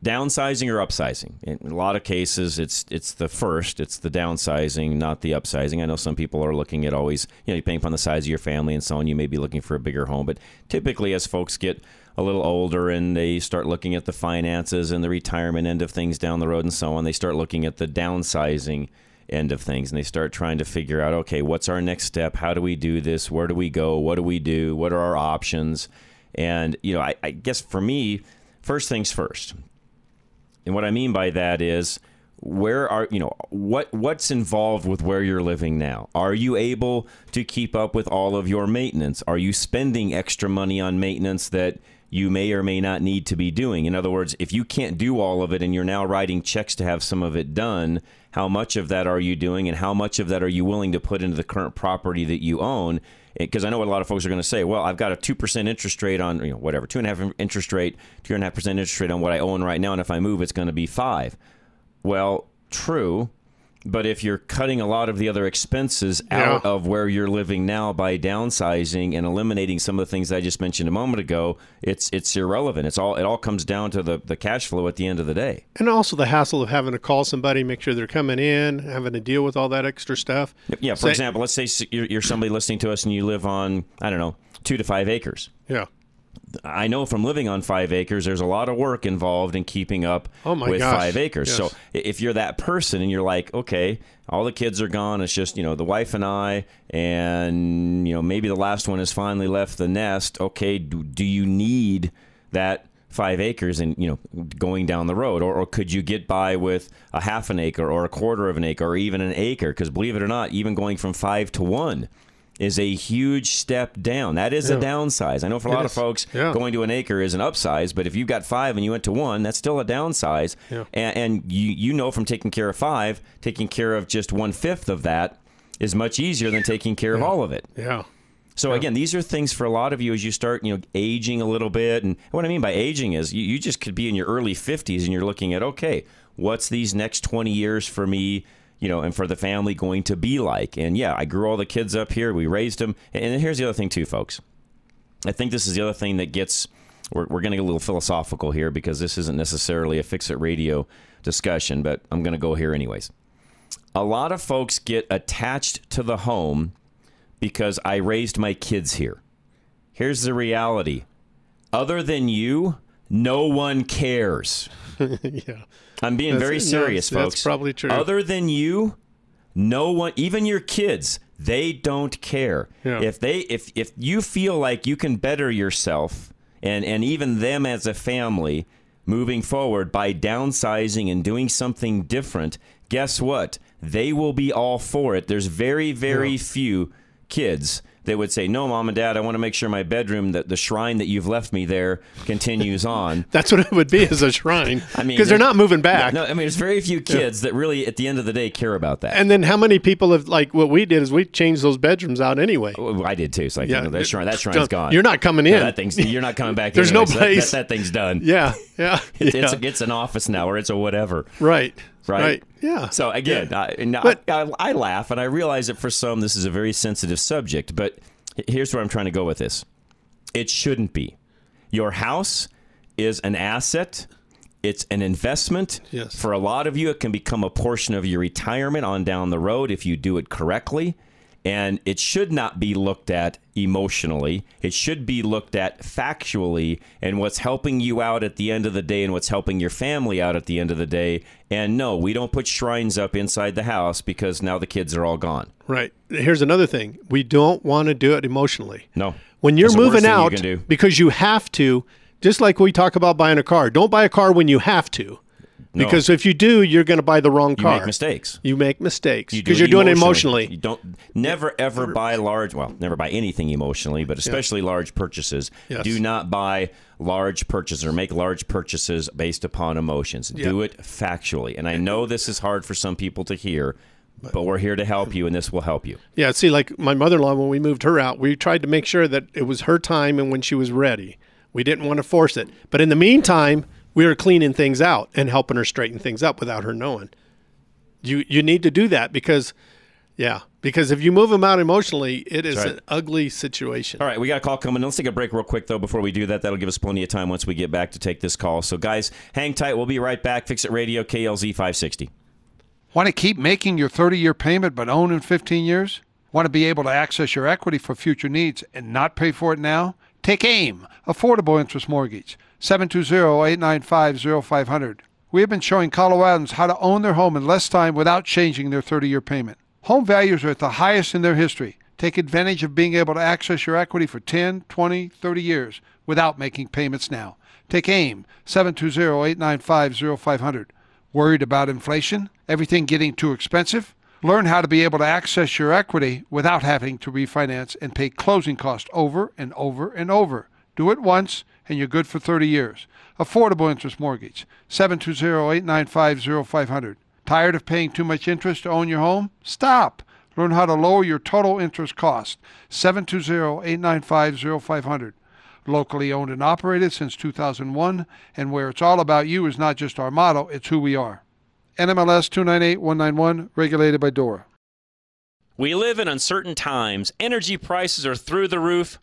Downsizing or upsizing? In a lot of cases, it's the first. It's the downsizing, not the upsizing. I know some people are looking at always, you know, depending upon the size of your family and so on, you may be looking for a bigger home. But typically as folks get a little older and they start looking at the finances and the retirement end of things down the road and so on, they start looking at the downsizing end of things. And they start trying to figure out, okay, what's our next step? How do we do this? Where do we go? What do we do? What are our options? And, you know, I guess for me, first things first. And what I mean by that is, where are, you know, what's involved with where you're living now? Are you able to keep up with all of your maintenance? Are you spending extra money on maintenance that you may or may not need to be doing? In other words, if you can't do all of it and you're now writing checks to have some of it done, how much of that are you doing, and how much of that are you willing to put into the current property that you own? Because I know what a lot of folks are going to say, well, I've got a 2% interest rate on, you know, whatever, 2.5% interest rate on what I own right now, and if I move, it's going to be 5%. Well, true, but if you're cutting a lot of the other expenses out of where you're living now by downsizing and eliminating some of the things I just mentioned a moment ago, it's irrelevant. It all comes down to the cash flow at the end of the day. And also the hassle of having to call somebody, make sure they're coming in, having to deal with all that extra stuff. Yeah, for example, let's say you're somebody listening to us and you live on, I don't know, 2 to 5 acres. Yeah. I know from living on 5 acres, there's a lot of work involved in keeping up with 5 acres. Yes. So if you're that person and you're like, okay, all the kids are gone, it's just, you know, the wife and I, and, you know, maybe the last one has finally left the nest. Okay, do you need that 5 acres and, you know, going down the road? Or could you get by with a half an acre or a quarter of an acre or even an acre? Because believe it or not, even going from 5 to 1 is a huge step down. That is a downsize. I know for a lot of folks, going to an acre is an upsize, but if you got 5 and you went to 1, that's still a downsize. Yeah. And you know from taking care of 5, taking care of just 1/5 of that is much easier than taking care of all of it. Yeah. So again, these are things for a lot of you as you start, you know, aging a little bit. And what I mean by aging is you just could be in your early 50s and you're looking at, okay, what's these next 20 years for me, you know, and for the family going to be like? And yeah, I grew all the kids up here. We raised them. And here's the other thing too, folks. I think this is the other thing that gets we're going to get a little philosophical here because this isn't necessarily a Fix It Radio discussion, but I'm going to go here anyways. A lot of folks get attached to the home because I raised my kids here. Here's the reality. Other than you, no one cares. Yeah. I'm being very serious, folks. That's probably true. Other than you, no one, even your kids, they don't care. Yeah. If you feel like you can better yourself and even them as a family moving forward by downsizing and doing something different, guess what? They will be all for it. There's very, very few kids that would say, no, Mom and Dad, I want to make sure my bedroom, that the shrine that you've left me there, continues on. That's what it would be, is a shrine. I mean, because they're not moving back. No, I mean, there's very few kids that really, at the end of the day, care about that. And then how many people have, like, what we did is we changed those bedrooms out anyway. Well, I did, too. So, like, you know, that shrine's gone. You're not coming in. No, that thing's, you're not coming back. There's anyway, no place. So that thing's done. Yeah, yeah. It's an office now, or it's a whatever. Right. Right? Yeah. So again, I laugh, and I realize that for some this is a very sensitive subject, but here's where I'm trying to go with this. It shouldn't be. Your house is an asset. It's an investment. Yes. For a lot of you, it can become a portion of your retirement on down the road if you do it correctly, and it should not be looked at emotionally. It should be looked at factually, and what's helping you out at the end of the day and what's helping your family out at the end of the day. And no, we don't put shrines up inside the house because now the kids are all gone. Right. Here's another thing. We don't want to do it emotionally. No. When you're moving out, because you have to, just like we talk about buying a car, don't buy a car when you have to. Because if you do, you're going to buy the wrong car. You make mistakes. You make mistakes because you're doing it emotionally. You don't never buy large. Well, never buy anything emotionally, but especially large purchases. Yes. Do not buy large purchases or make large purchases based upon emotions. Yep. Do it factually. And I know this is hard for some people to hear, but we're here to help you, and this will help you. Yeah. See, like my mother-in-law, when we moved her out, we tried to make sure that it was her time and when she was ready. We didn't want to force it, but in the meantime, we were cleaning things out and helping her straighten things up without her knowing. You need to do that because if you move them out emotionally, it is an ugly situation. All right, we got a call coming. Let's take a break real quick, though, before we do that. That'll give us plenty of time once we get back to take this call. So, guys, hang tight. We'll be right back. Fix It Radio, KLZ 560. Want to keep making your 30-year payment but own in 15 years? Want to be able to access your equity for future needs and not pay for it now? Take AIM, Affordable Interest Mortgage, 720-895-0500. We have been showing Coloradans how to own their home in less time without changing their 30-year payment. Home values are at the highest in their history. Take advantage of being able to access your equity for 10, 20, 30 years without making payments now. Take AIM, 720-895-0500. Worried about inflation? Everything getting too expensive? Learn how to be able to access your equity without having to refinance and pay closing costs over and over and over. Do it once, and you're good for 30 years. Affordable Interest Mortgage, 720-895-0500. Tired of paying too much interest to own your home? Stop. Learn how to lower your total interest cost, 720-895-0500. Locally owned and operated since 2001, and where it's all about you is not just our motto, it's who we are. NMLS 298191, regulated by DORA. We live in uncertain times. Energy prices are through the roof,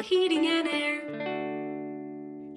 Heating and Air.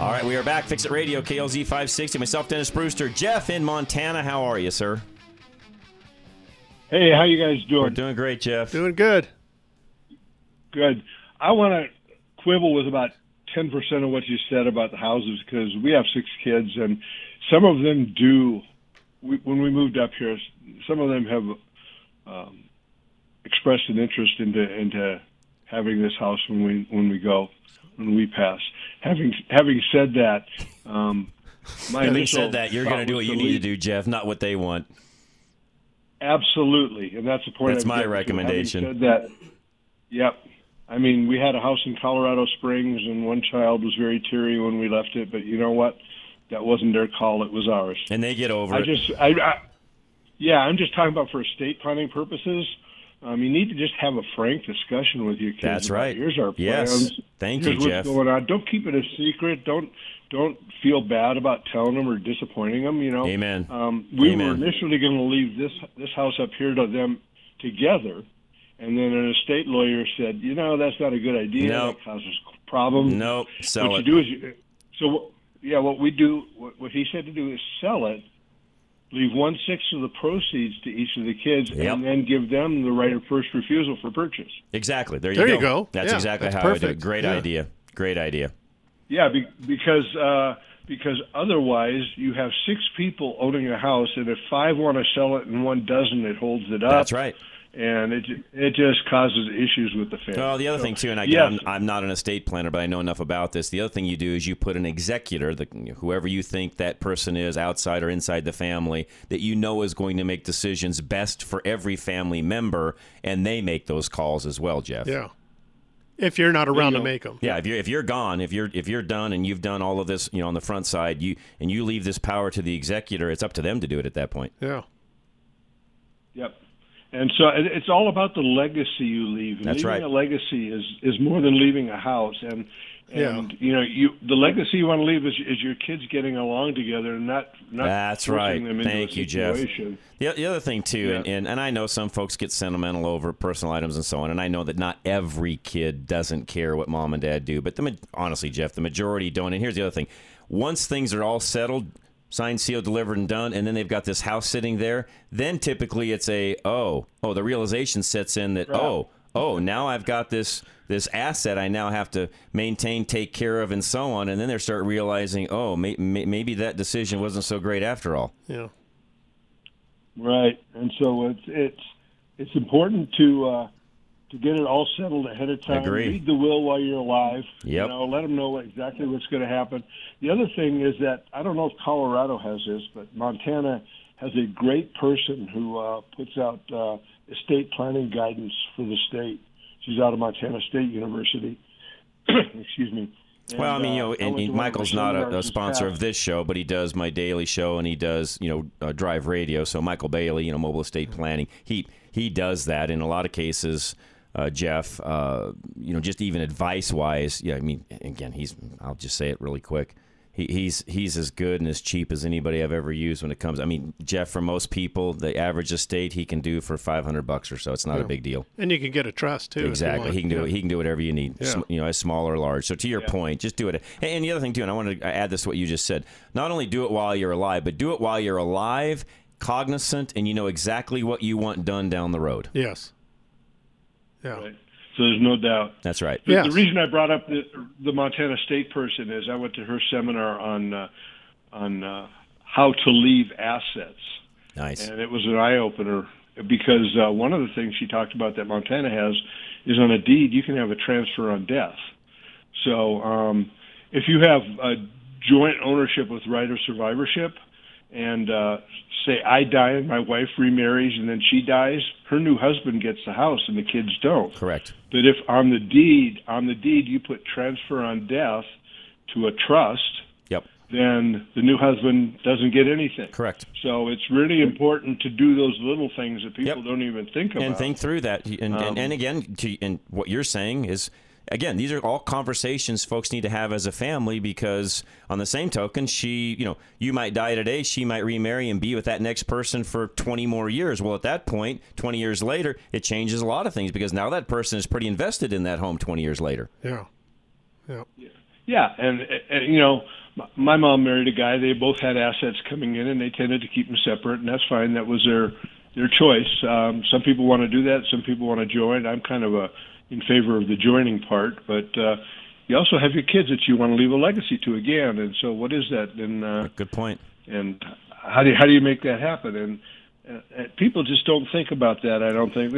All right, we are back. Fix It Radio, KLZ 560. Myself, Dennis Brewster. Jeff in Montana. How are you, sir? Hey, how you guys doing? We're doing great, Jeff. Doing good. Good. I want to quibble with about 10% of what you said about the houses because we have 6 kids, and some of them when we moved up here, some of them have expressed an interest into having this house when we pass. Having said that, you're going to do what you need to do, Jeff, not what they want. Absolutely, and that's the point. That's my recommendation. Having said that, yep. I mean, we had a house in Colorado Springs, and one child was very teary when we left it. But you know what? That wasn't their call; it was ours. And they get over it. I'm just talking about for estate planning purposes. You need to just have a frank discussion with your kids. That's right. Here's our plans. Yes. Thank you, Jeff. Here's what's going on. Don't keep it a secret. Don't feel bad about telling them or disappointing them. You know. Amen. We were initially going to leave this house up here to them together, and then an estate lawyer said, "You know, that's not a good idea. Nope. That causes problems." Nope. Sell what it. What we do, what he said to do is sell it. Leave 1/6 of the proceeds to each of the kids, yep, and then give them the right of first refusal for purchase. Exactly. There you go. That's how I do it. Great idea. Yeah, because otherwise you have 6 people owning a house, and if 5 want to sell it and 1 doesn't, it holds it up. That's right. And it just causes issues with the family. Well, the other thing, too, and I'm not an estate planner, but I know enough about this. The other thing you do is you put an executor, whoever you think that person is, outside or inside the family, that you know is going to make decisions best for every family member, and they make those calls as well, Jeff. Yeah. If you're not around to make them. Yeah, if you're gone, if you're done and you've done all of this, on the front side, you leave this power to the executor, it's up to them to do it at that point. Yeah. Yep. And so it's all about the legacy you leave. And that's leaving a legacy is more than leaving a house. And the legacy you want to leave is your kids getting along together and not that's right. Them into Thank you, situation. Jeff. The other thing, too, yeah, and I know some folks get sentimental over personal items and so on, and I know that not every kid doesn't care what mom and dad do. But honestly, Jeff, the majority don't. And here's the other thing. Once things are all settled, signed, sealed, delivered, and done, and then they've got this house sitting there, then typically it's the realization sets in that, now I've got this asset I now have to maintain, take care of, and so on, and then they start realizing, maybe that decision wasn't so great after all. Yeah. Right, and so it's important to get it all settled ahead of time. Agree. Read the will while you're alive. Yep. You know, let them know exactly what's going to happen. The other thing is that, I don't know if Colorado has this, but Montana has a great person who puts out estate planning guidance for the state. She's out of Montana State University. Excuse me. And, well, I mean, you know, and Michael's not a sponsor of this show, but he does my daily show, and he does, you know, Drive Radio. So Michael Bailey, you know, mobile estate planning, he does that in a lot of cases. Jeff, you know, just even advice-wise, yeah. I mean, again, I'll just say it really quick. He's as good and as cheap as anybody I've ever used when it comes. I mean, Jeff, for most people, the average estate he can do for $500 or so. It's not a big deal. And you can get a trust too. Exactly, he can do it. He can do whatever you need. Yeah. You know, as small or large. So to your point, just do it. And the other thing too, and I want to add this to what you just said. Not only do it while you're alive, but do it while you're alive, cognizant, and you know exactly what you want done down the road. Yes. Yeah. Right. So there's no doubt. That's right. The, the reason I brought up the Montana State person is I went to her seminar on how to leave assets. Nice. And it was an eye-opener because one of the things she talked about that Montana has is on a deed you can have a transfer on death. So if you have a joint ownership with right of survivorship and say I die and my wife remarries and then she dies, her new husband gets the house and the kids don't. Correct. But if on the deed you put transfer on death to a trust, then the new husband doesn't get anything. Correct. So it's really important to do those little things that people don't even think about. And think through that. And again, and what you're saying is, again, these are all conversations folks need to have as a family because on the same token, she, you know, you might die today, she might remarry and be with that next person for 20 more years. Well, at that point, 20 years later, it changes a lot of things because now that person is pretty invested in that home 20 years later. Yeah. Yeah. Yeah. And you know, my mom married a guy. They both had assets coming in, and they tended to keep them separate, and that's fine. That was their choice. Some people want to do that. Some people want to join. I'm kind of in favor of the joining part, but you also have your kids that you want to leave a legacy to again, and so what is that? And good point. And how do you make that happen? And people just don't think about that. I don't think.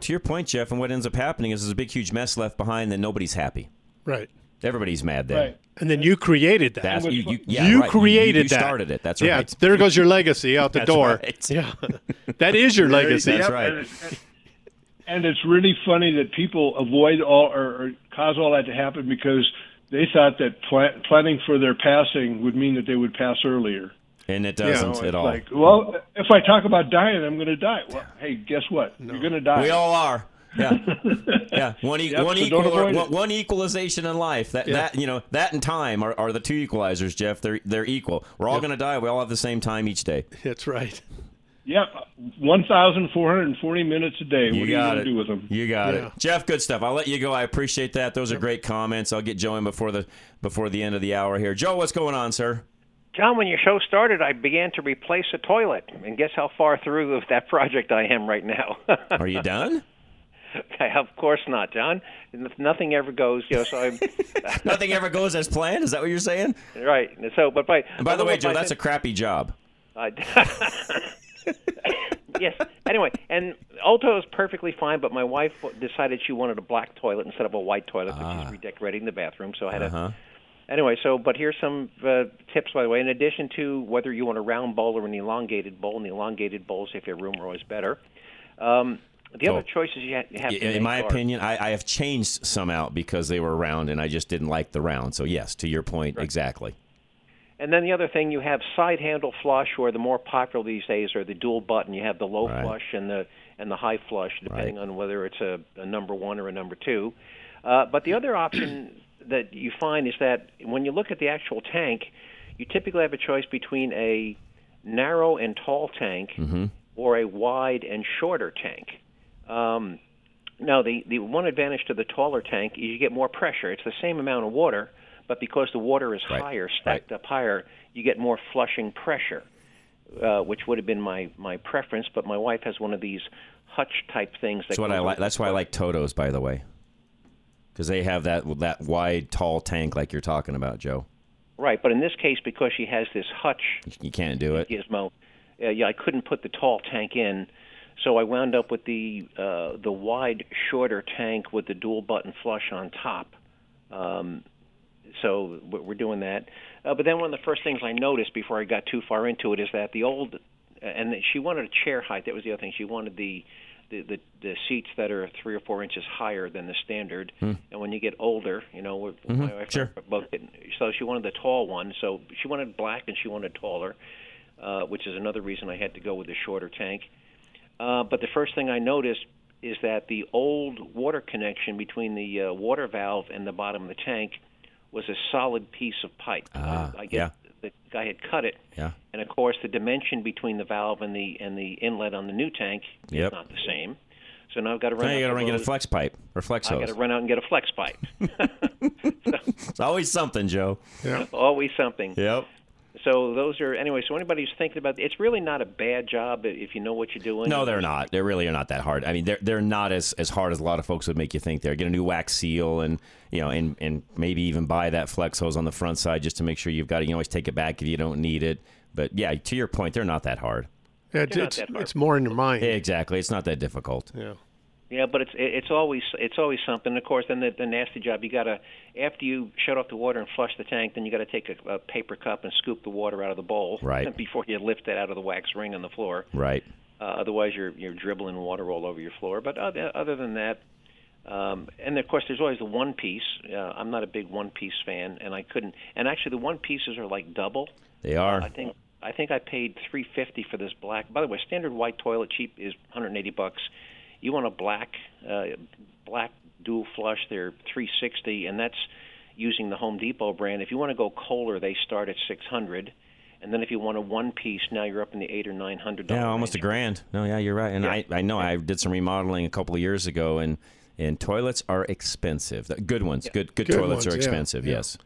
To your point, Jeff, and what ends up happening is there's a big, huge mess left behind, and nobody's happy. Right. Everybody's mad then. Right. And then you created that. You created that. You started it. That's right. Yeah. There goes your legacy out the door. Right. Yeah. That is your legacy. That's right. And it's really funny that people avoid all or cause all that to happen because they thought that planning for their passing would mean that they would pass earlier. And it doesn't at all. Like, well, if I talk about dying, I'm going to die. Well, hey, guess what? No. You're going to die. We all are. Yeah. Yeah. One equalization in life. That and time are the two equalizers, Jeff. They're equal. We're all going to die. We all have the same time each day. That's right. Yep, 1,440 minutes a day. What are you going to do with them? You got it. Jeff, good stuff. I'll let you go. I appreciate that. Those are great comments. I'll get Joe in before the end of the hour here. Joe, what's going on, sir? John, when your show started, I began to replace a toilet. And guess how far through with that project I am right now. Are you done? Of course not, John. Nothing ever goes, so I'm nothing ever goes as planned? Is that what you're saying? Right. So, but by the way, Joe, that's a crappy job. Yes. Anyway, and Alto is perfectly fine, but my wife decided she wanted a black toilet instead of a white toilet, but she's redecorating the bathroom, so I had to. Anyway, but here's some tips, by the way. In addition to whether you want a round bowl or an elongated bowl, and the elongated bowls, if your room are always better. The other choices you have to make. In my opinion, I have changed some out because they were round, and I just didn't like the round. So, yes, to your point, exactly. And then the other thing, you have side handle flush, or the more popular these days are the dual button. You have the low flush and the high flush, depending on whether it's a number one or a number two. But the other option that you find is that when you look at the actual tank, you typically have a choice between a narrow and tall tank or a wide and shorter tank. Now, the one advantage to the taller tank is you get more pressure. It's the same amount of water, but because the water is higher, stacked up higher, you get more flushing pressure, which would have been my preference. But my wife has one of these hutch-type things. That's why I like Toto's, by the way, because they have that wide, tall tank like you're talking about, Joe. Right, but in this case, because she has this hutch... You can't do it. Gizmo, I couldn't put the tall tank in. So I wound up with the wide, shorter tank with the dual button flush on top. So we're doing that. But then one of the first things I noticed before I got too far into it is that the old, and she wanted a chair height. That was the other thing. She wanted the seats that are 3 or 4 inches higher than the standard. And when you get older, you know, my wife both didn't. So she wanted the tall one. So she wanted black and she wanted taller, which is another reason I had to go with the shorter tank. But the first thing I noticed is that the old water connection between the water valve and the bottom of the tank was a solid piece of pipe. I guess the guy had cut it. And of course, the dimension between the valve and the inlet on the new tank is not the same. So now I've got to run. Now you got to run and get a flex pipe or flex hose. I got to run out and get a flex pipe. It's always something, Joe. Yeah. Always something. Yep. So those are, anyway, so anybody who's thinking about, it's really not a bad job if you know what you're doing. No, they're not. They really are not that hard. I mean, they're not as hard as a lot of folks would make you think. They're get a new wax seal and, you know, and maybe even buy that flex hose on the front side just to make sure you've got it. You can always take it back if you don't need it. But yeah, to your point, they're not that hard. Yeah, it's more in your mind. Exactly. It's not that difficult. Yeah. Yeah, but it's always something. Of course, then the nasty job, you got to, after you shut off the water and flush the tank, then you got to take a paper cup and scoop the water out of the bowl before you lift it out of the wax ring on the floor. Right. Otherwise, you're dribbling water all over your floor. But other than that, and of course, there's always the one piece. I'm not a big one piece fan, and I couldn't. And actually, the one pieces are like double. They are. I think I paid $350 for this black. By the way, standard white toilet cheap is $180. You want a black dual flush? They're $360, and that's using the Home Depot brand. If you want to go Kohler, they start at $600, and then if you want a one piece, now you're up in the $800 or $900. Yeah, almost range. $1,000. No, yeah, you're right. And I know I did some remodeling a couple of years ago, and toilets are expensive. Good ones, good toilets ones, are expensive. Yeah. Yes.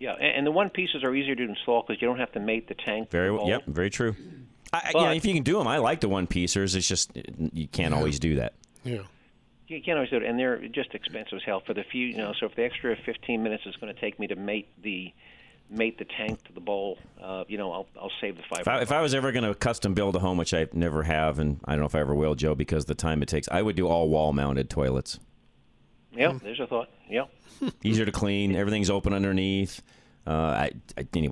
Yeah, and the one pieces are easier to install because you don't have to mate the tank. Very well. Yep. Very true. But, you know, if you can do them, I like the one piecers. It's just you can't always do that. Yeah, you can't always do it, and they're just expensive as hell for the few. You know, so if the extra 15 minutes is going to take me to mate the tank to the bowl, you know, I'll save the $5. If I was ever going to custom build a home, which I never have, and I don't know if I ever will, Joe, because the time it takes, I would do all wall mounted toilets. Yeah, there's a thought. Yeah, easier to clean. Everything's open underneath. And then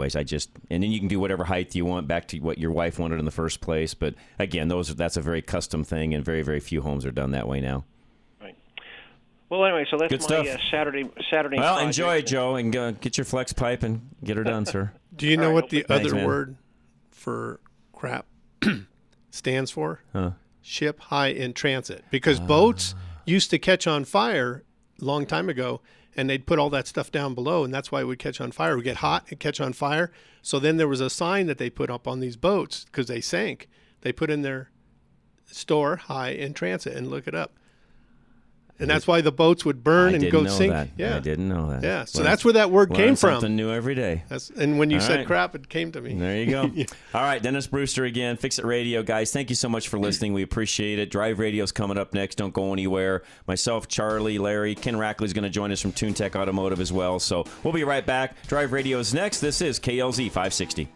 you can do whatever height you want, back to what your wife wanted in the first place. But again, that's a very custom thing, and very, very few homes are done that way now. Right. Well, anyway, so that's good stuff. Saturday. Well, enjoy, Joe, and go get your flex pipe and get her done, sir. Do you know what the other word for crap stands for? Huh? Ship high in transit, because boats used to catch on fire a long time ago. And they'd put all that stuff down below, and that's why it would catch on fire. It would get hot and catch on fire. So then there was a sign that they put up on these boats because they sank. They put in their store high in transit, and look it up. And that's why the boats would burn and go sink. That. Yeah, I didn't know that. Yeah, so that's where that word came from. Something new every day. And when you said crap, it came to me. There you go. Yeah. All right, Dennis Brewster again, Fix It Radio, guys. Thank you so much for listening. We appreciate it. Drive Radio's coming up next. Don't go anywhere. Myself, Charlie, Larry, Ken Rackley's going to join us from TuneTech Automotive as well. So we'll be right back. Drive Radio's next. This is KLZ 560.